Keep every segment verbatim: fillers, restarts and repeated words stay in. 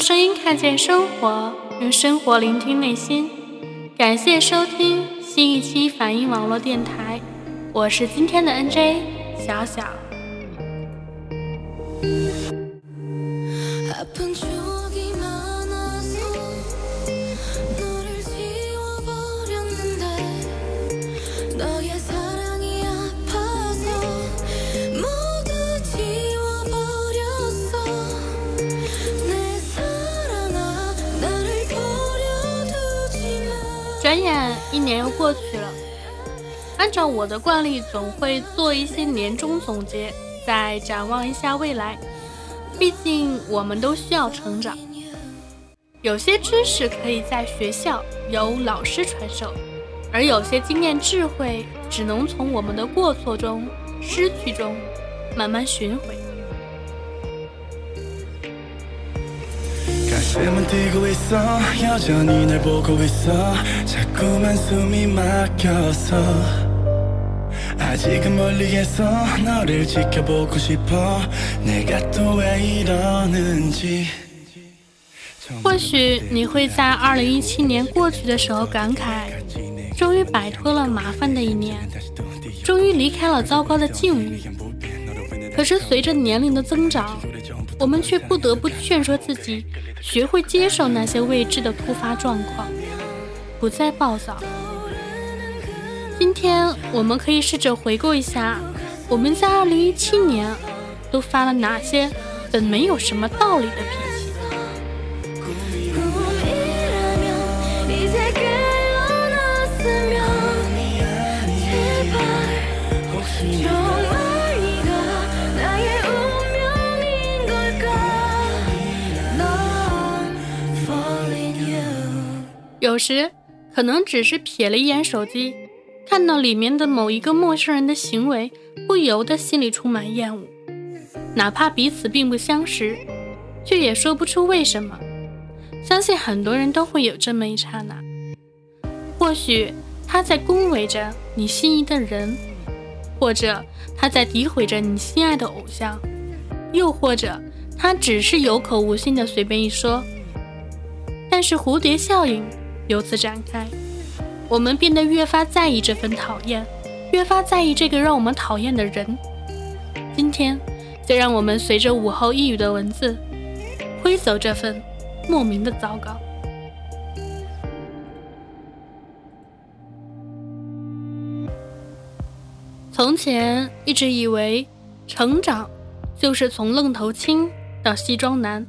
用声音看见生活，用生活聆听内心。感谢收听新一期梵音网络电台，我是今天的 N J 小小。转眼一年又过去了，按照我的惯例，总会做一些年终总结，再展望一下未来。毕竟我们都需要成长，有些知识可以在学校由老师传授，而有些经验智慧只能从我们的过错中、失去中慢慢寻回。가슴은 뛰고 있어 여전히 날 보고 있어 자꾸만 숨이 막혀서 아직은 멀리에서 너를 지켜보고 싶어 내가 또 왜 이러는지。 或许你会在二零一七年过去的时候感慨，终于摆脱了麻烦的一年，终于离开了糟糕的境遇。可是随着年龄的增长，我们却不得不劝说自己学会接受那些未知的突发状况，不再暴躁。今天我们可以试着回顾一下，我们在二零一七年都发了哪些本没有什么道理的脾气。有时可能只是瞥了一眼手机，看到里面的某一个陌生人的行为，不由得心里充满厌恶。哪怕彼此并不相识，却也说不出为什么。相信很多人都会有这么一刹那，或许他在恭维着你心仪的人，或者他在诋毁着你心爱的偶像，又或者他只是有口无心的随便一说。但是蝴蝶效应由此展开，我们变得越发在意这份讨厌，越发在意这个让我们讨厌的人。今天就让我们随着午后一语的文字，挥走这份莫名的糟糕。从前一直以为成长就是从愣头青到西装男，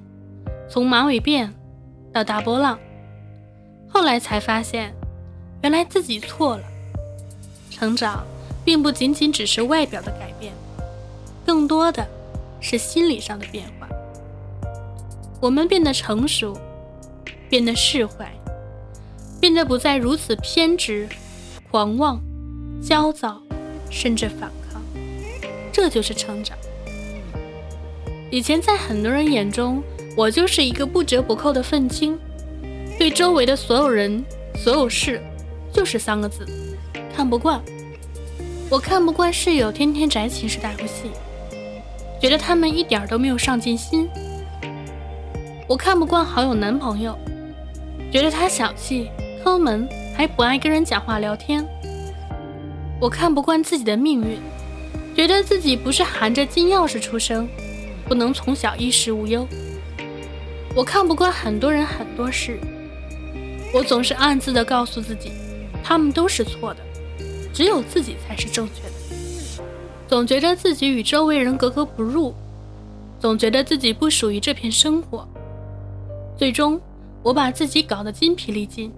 从马尾辫到大波浪，后来才发现原来自己错了。成长并不仅仅只是外表的改变，更多的是心理上的变化。我们变得成熟，变得释怀，变得不再如此偏执、狂妄、焦躁，甚至反抗。这就是成长。以前在很多人眼中，我就是一个不折不扣的愤青，对周围的所有人、所有事，就是三个字：看不惯。我看不惯室友天天宅寝室打游戏，觉得他们一点都没有上进心。我看不惯好友男朋友，觉得他小气、抠门，还不爱跟人讲话聊天。我看不惯自己的命运，觉得自己不是含着金钥匙出生，不能从小衣食无忧。我看不惯很多人很多事，我总是暗自地告诉自己，他们都是错的，只有自己才是正确的。总觉得自己与周围人格格不入，总觉得自己不属于这片生活。最终，我把自己搞得筋疲力尽，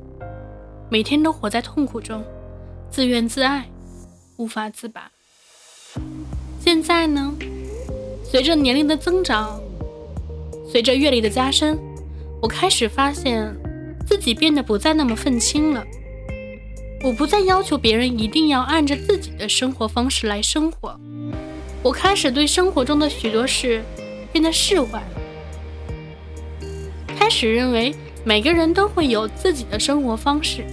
每天都活在痛苦中，自怨自艾，无法自拔。现在呢，随着年龄的增长，随着阅历的加深，我开始发现自己变得不再那么愤青了。我不再要求别人一定要按着自己的生活方式来生活，我开始对生活中的许多事变得释怀了。开始认为每个人都会有自己的生活方式，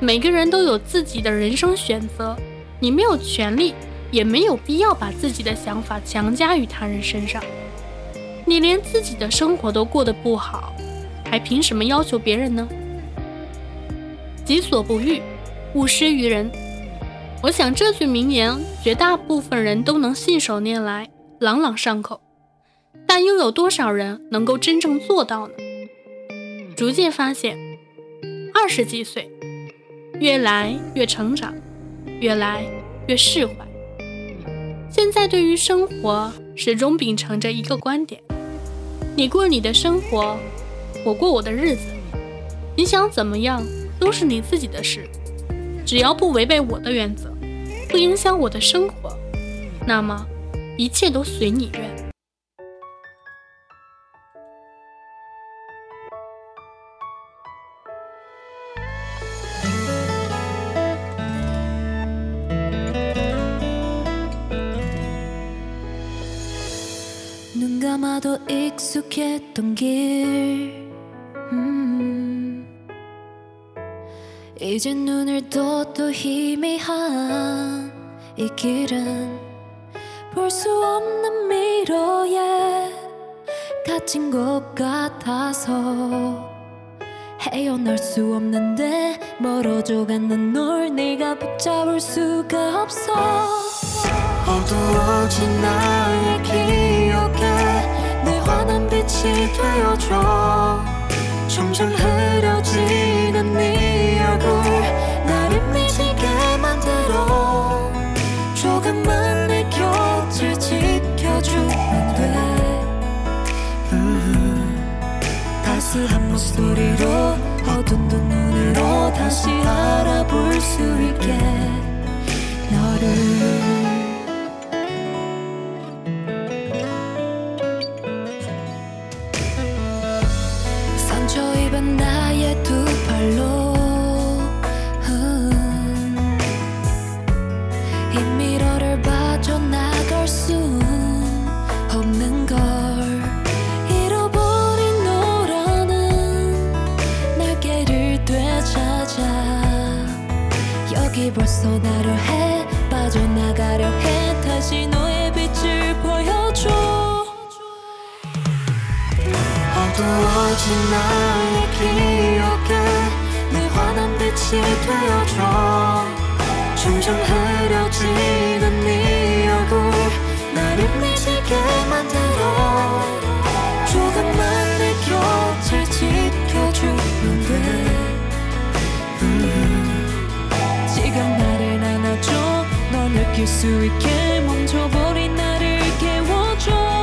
每个人都有自己的人生选择，你没有权利，也没有必要把自己的想法强加于他人身上。你连自己的生活都过得不好，还凭什么要求别人呢？己所不欲，勿施于人。我想这句名言绝大部分人都能信手拈来，朗朗上口，但又有多少人能够真正做到呢？逐渐发现，二十几岁越来越成长，越来越释怀。现在对于生活始终秉承着一个观点，你过你的生活，我过我的日子，你想怎么样都是你自己的事，只要不违背我的原则，不影响我的生活，那么一切都随你愿。눈 감아도 익숙했던 길 음, 이젠 눈을 떠도 희미한 이 길은 볼 수 없는 미로에 갇힌 것 같아서 헤어날 수 없는데 멀어져 가는 널 내가 붙잡을 수가 없어 어두워진 나의 기억에 내 환한 빛이 되어줘 점점 흐려지는 네 얼굴 나를 미치게 만들어 조금만 내 곁을 지켜주면 돼 음, 따스한 목소리로 어두운 눈으로 다시 알아볼 수 있게 너를 입은 나의 두 팔로 이 미러를 빠져나갈 수 없는 걸 잃어버린 너라는 날개를 되찾아 여기 벌써 나를 해 빠져나가려 해 다시 너의 빛을 보여줘 어두워진 나의 기억에 내 환한 빛이 되어줘 점점 흐려지는 네 얼굴 나를 미치게 만들어 조금만 내 곁을 지켜주면 돼 음, 지금 나를 안아줘 널 느낄 수 있게 멈춰버린 나를 깨워줘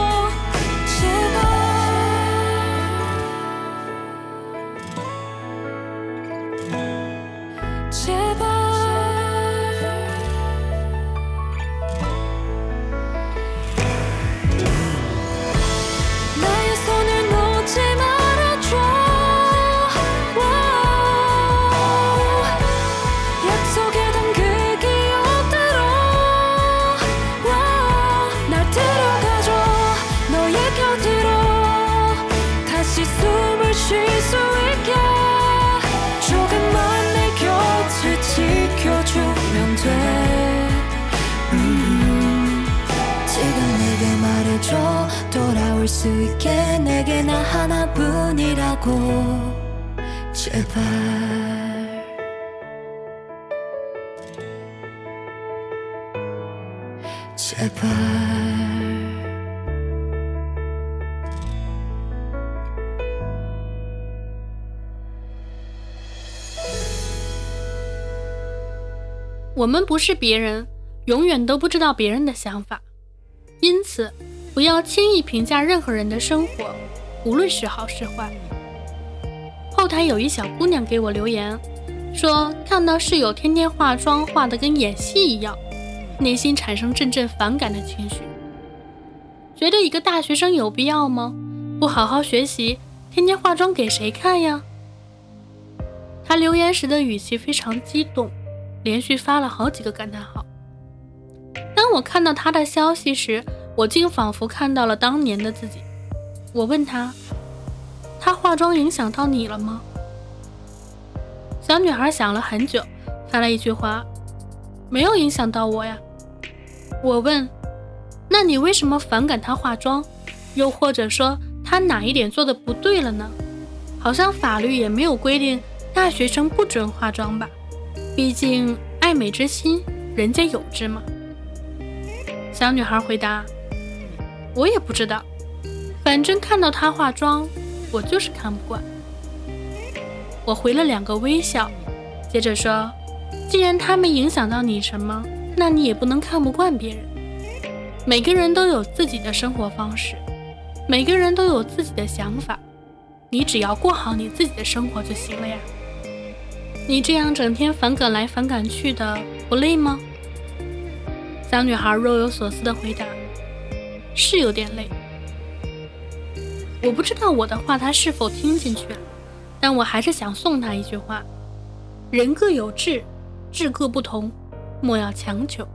돌아올 수 있게 내게 나 하나뿐이라고 제발 제발我们不是别人，永远都不知道别人的想法，因此不要轻易评价任何人的生活，无论是好是坏。后台有一小姑娘给我留言，说看到室友天天化妆化得跟演戏一样，内心产生阵阵反感的情绪。觉得一个大学生有必要吗？不好好学习，天天化妆给谁看呀？她留言时的语气非常激动，连续发了好几个感叹号。当我看到她的消息时，我竟仿佛看到了当年的自己。我问她，她化妆影响到你了吗？小女孩想了很久，发了一句话，没有影响到我呀。我问，那你为什么反感她化妆？又或者说她哪一点做得不对了呢？好像法律也没有规定大学生不准化妆吧？毕竟爱美之心，人皆有之嘛。小女孩回答：“我也不知道，反正看到她化妆，我就是看不惯。”我回了两个微笑，接着说：“既然她没影响到你什么，那你也不能看不惯别人。每个人都有自己的生活方式，每个人都有自己的想法。”你只要过好你自己的生活就行了呀。你这样整天反感来反感去的，不累吗？小女孩若有所思地回答：“是有点累。”我不知道我的话她是否听进去了，但我还是想送她一句话：人各有志，志各不同，莫要强求。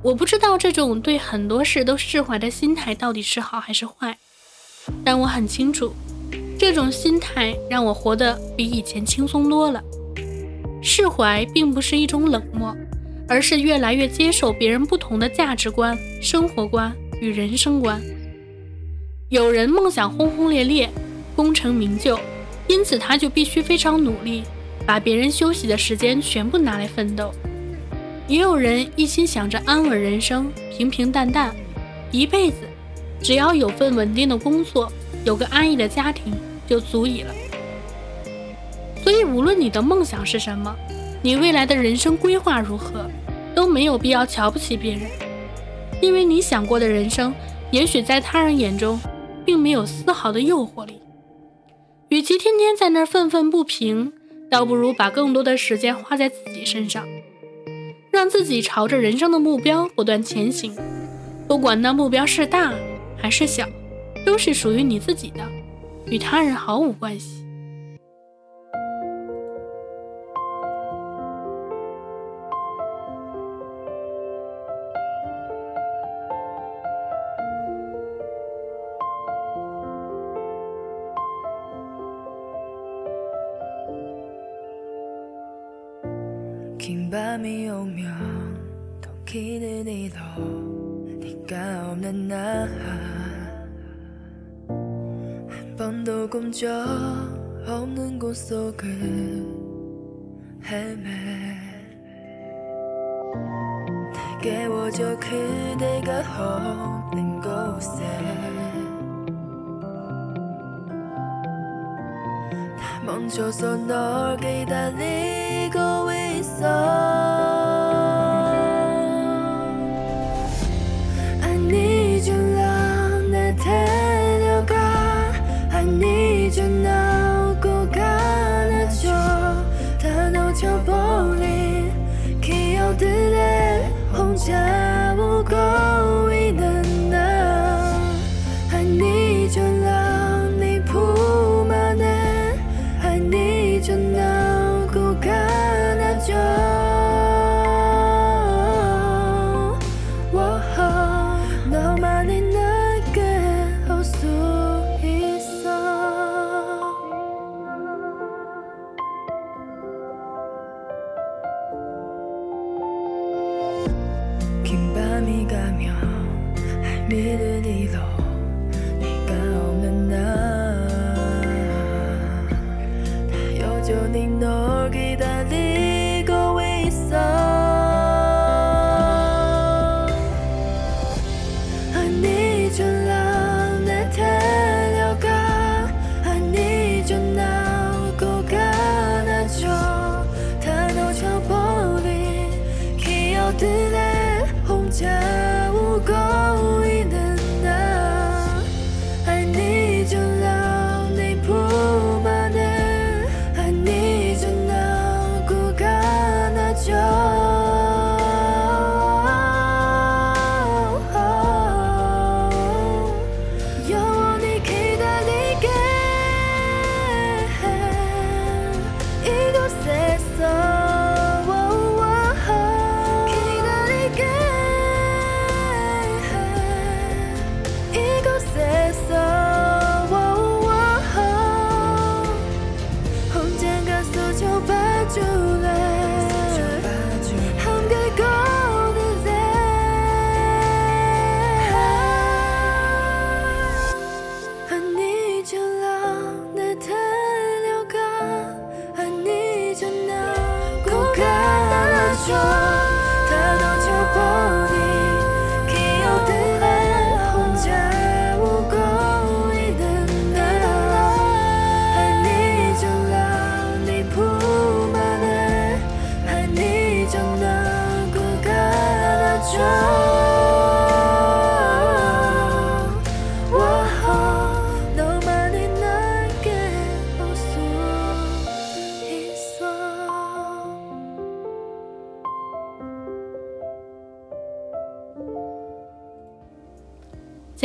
我不知道这种对很多事都释怀的心态到底是好还是坏，但我很清楚，这种心态让我活得比以前轻松多了。释怀并不是一种冷漠，而是越来越接受别人不同的价值观、生活观与人生观。有人梦想轰轰烈烈、功成名就，因此他就必须非常努力，把别人休息的时间全部拿来奋斗。也有人一心想着安稳人生，平平淡淡一辈子，只要有份稳定的工作，有个安逸的家庭就足以了。所以无论你的梦想是什么，你未来的人生规划如何，都没有必要瞧不起别人，因为你想过的人生也许在他人眼中并没有丝毫的诱惑力。与其天天在那儿愤愤不平，倒不如把更多的时间花在自己身上，让自己朝着人生的目标不断前行，不管那目标是大还是小，都是属于你自己的，与他人毫无关系。긴 밤이 오면 더 기는 이도 네가 없는 나 한 번도 꿈쩍 없는 곳 속을 헤매 다 깨워줘 그대가 없는 곳에 다 멈춰서 널 기다리고 있어 I need you love 날 데려가 I need you now 꼭 안아줘 다 놓쳐버린 기억들에 혼자 오고 있는 나 I need you love 네 품 안에 I need you now 꼭 안아줘 Just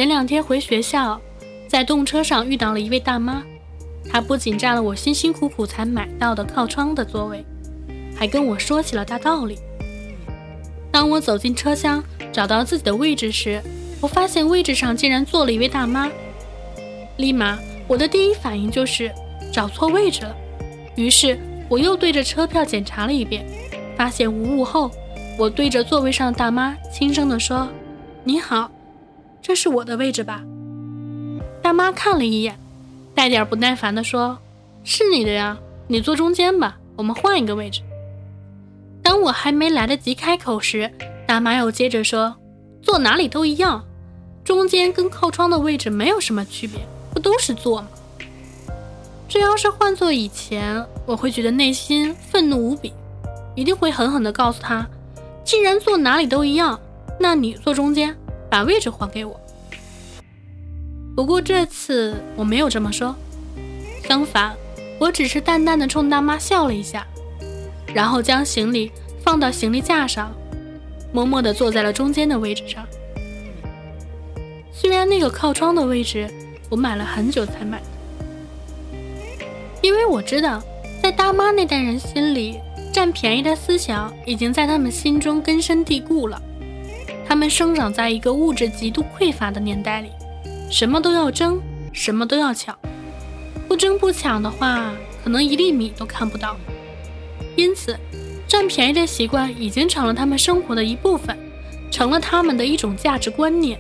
前两天回学校，在动车上遇到了一位大妈，她不仅占了我辛辛苦苦才买到的靠窗的座位，还跟我说起了大道理。当我走进车厢，找到自己的位置时，我发现位置上竟然坐了一位大妈。立马，我的第一反应就是找错位置了。于是，我又对着车票检查了一遍，发现无误后，我对着座位上的大妈轻声地说：“你好，这是我的位置吧？”大妈看了一眼，带点不耐烦地说：“是你的呀，你坐中间吧，我们换一个位置。”当我还没来得及开口时，大妈又接着说：“坐哪里都一样，中间跟靠窗的位置没有什么区别，不都是坐吗？”这要是换做以前，我会觉得内心愤怒无比，一定会狠狠地告诉他：“既然坐哪里都一样，那你坐中间，把位置还给我。”不过这次我没有这么说，相反，我只是淡淡地冲大妈笑了一下，然后将行李放到行李架上，默默地坐在了中间的位置上。虽然那个靠窗的位置我买了很久才买的，因为我知道在大妈那代人心里，占便宜的思想已经在他们心中根深蒂固了。他们生长在一个物质极度匮乏的年代里，什么都要争，什么都要抢，不争不抢的话，可能一粒米都看不到。因此，占便宜的习惯已经成了他们生活的一部分，成了他们的一种价值观念。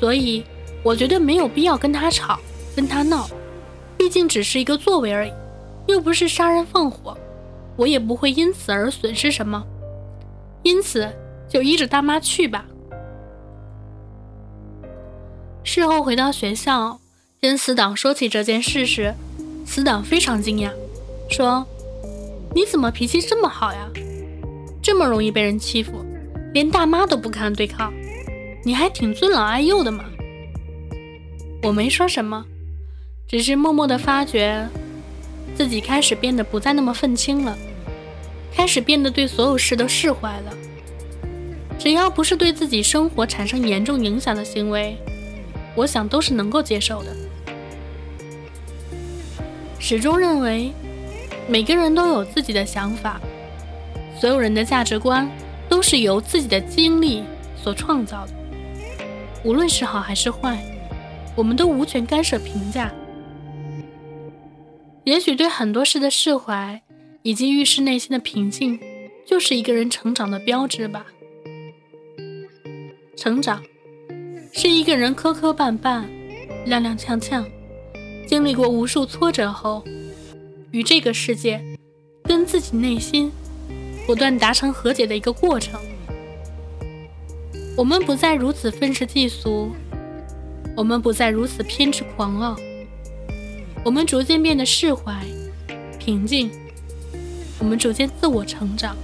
所以我觉得没有必要跟他吵跟他闹，毕竟只是一个座位而已，又不是杀人放火，我也不会因此而损失什么。因此就依着大妈去吧。事后回到学校，跟死党说起这件事时，死党非常惊讶，说：“你怎么脾气这么好呀？这么容易被人欺负，连大妈都不敢对抗，你还挺尊老爱幼的嘛。”我没说什么，只是默默地发觉自己开始变得不再那么愤青了，开始变得对所有事都释怀了。只要不是对自己生活产生严重影响的行为，我想都是能够接受的。始终认为每个人都有自己的想法，所有人的价值观都是由自己的经历所创造的。无论是好还是坏，我们都无权干涉评价。也许对很多事的释怀，以及预示内心的平静，就是一个人成长的标志吧。成长，是一个人磕磕绊绊、踉踉跄跄，经历过无数挫折后，与这个世界跟自己内心不断达成和解的一个过程。我们不再如此愤世嫉俗，我们不再如此偏执狂傲，我们逐渐变得释怀平静，我们逐渐自我成长。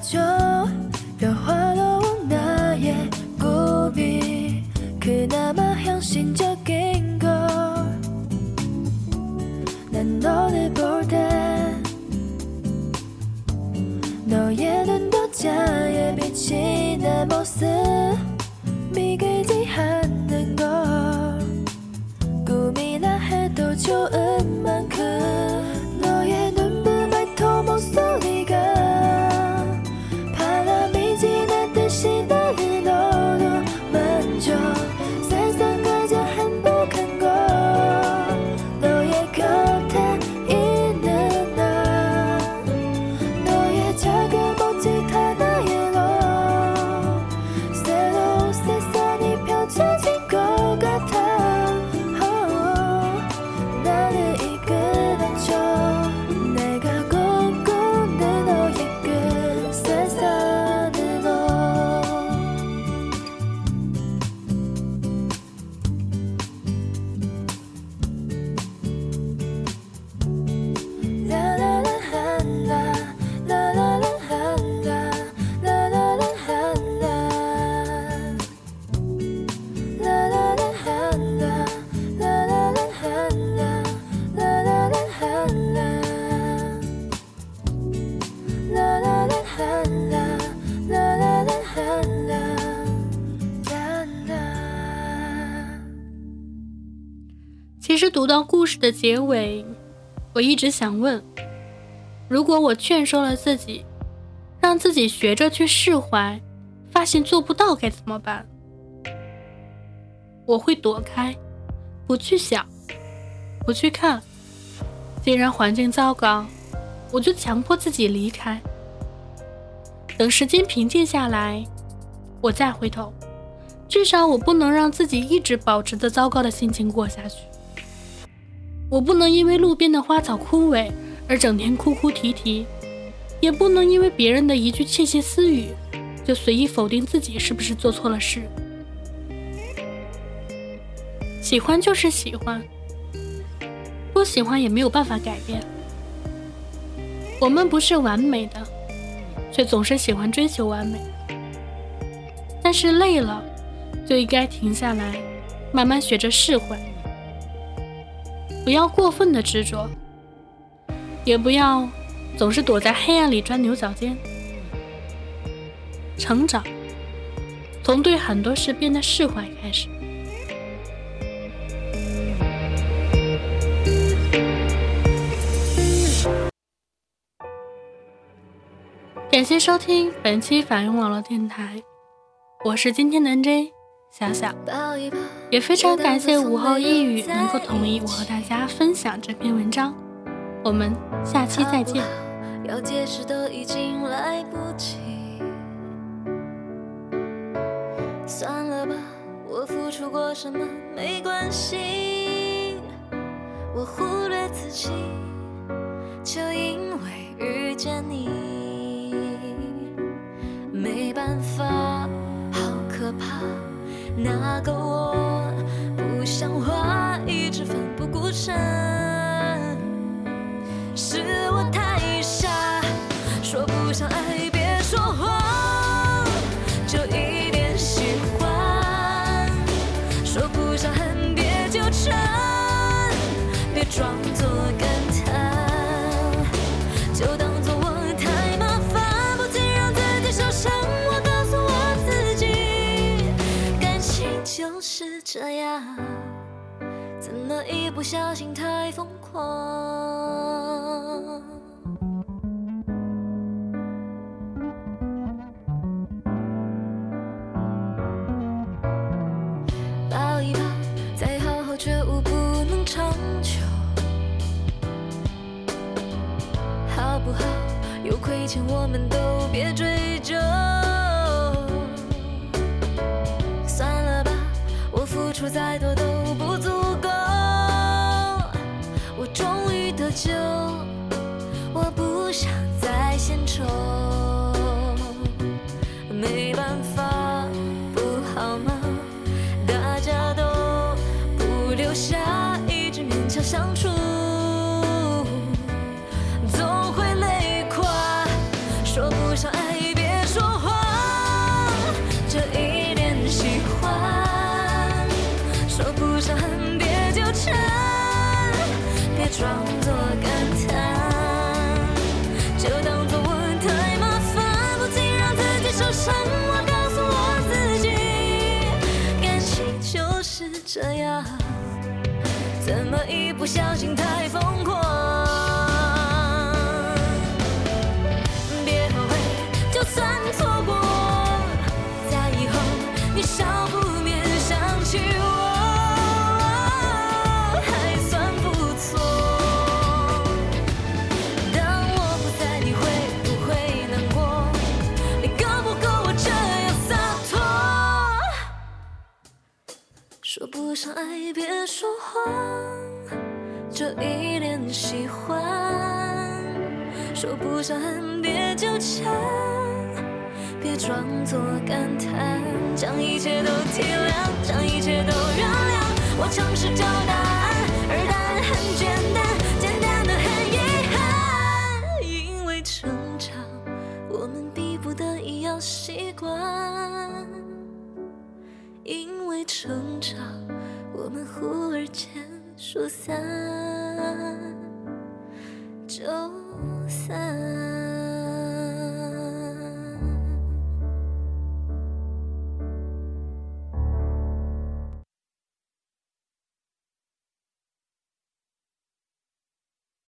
就변화로운나의고비그나마향신적인걸난너를볼때너의눈도자에비친내모습믿기지않는걸꿈이라해도좋은만큼너의눈부말투목소리가바람이지나듯이나를너로만져세상가장행복한걸너의곁에있는나너의작은모직하나의로새로운세상이펼쳐진것같아其实读到故事的结尾，我一直想问，如果我劝说了自己，让自己学着去释怀，发现做不到该怎么办？我会躲开，不去想，不去看。既然环境糟糕，我就强迫自己离开。等时间平静下来，我再回头。至少我不能让自己一直保持着糟糕的心情过下去。我不能因为路边的花草枯萎而整天哭哭啼啼，也不能因为别人的一句窃窃私语就随意否定自己是不是做错了事。喜欢就是喜欢，不喜欢也没有办法改变。我们不是完美的，却总是喜欢追求完美。但是累了，就应该停下来，慢慢学着释怀。不要过分的执着，也不要总是躲在黑暗里钻牛角尖。成长，从对很多事变得释怀开始。感谢收听本期法云网络电台，我是今天的 N J小小，也非常感谢午后一语能够同意我和大家分享这篇文章，我们下期再见。要解释都已经来不及，算了吧，我付出过什么没关系，我忽略自己，就因为遇见你，没办法，好可怕。那个我不像话，一直奋不顾身，是我太傻，说不上爱别说谎，就一点喜欢，说不上恨别纠缠，别装作感叹，就当作我太麻烦，不仅让自己受伤，我告诉我自己就是这样，怎么一不小心太疯狂？抱一抱，再好好觉悟不能长久，好不好？有亏欠我们都别追究。付出再多都不足够，我终于得救，我不想再献丑，没办法，不好吗？大家都不留下，一直勉强相处，总会累垮，说不上爱。什么告诉我自己，感情就是这样，怎么一不小心太疯狂。别后悔，就算错过，在以后你少不免想起我。说不上爱，别说谎，这一脸喜欢。说不上恨，别纠缠，别装作感叹，将一切都体谅，将一切都原谅。我尝试找答案，而答案很简单，简单的很遗憾。因为成长，我们逼不得已要习惯。因为成长，我们忽而间说散就散。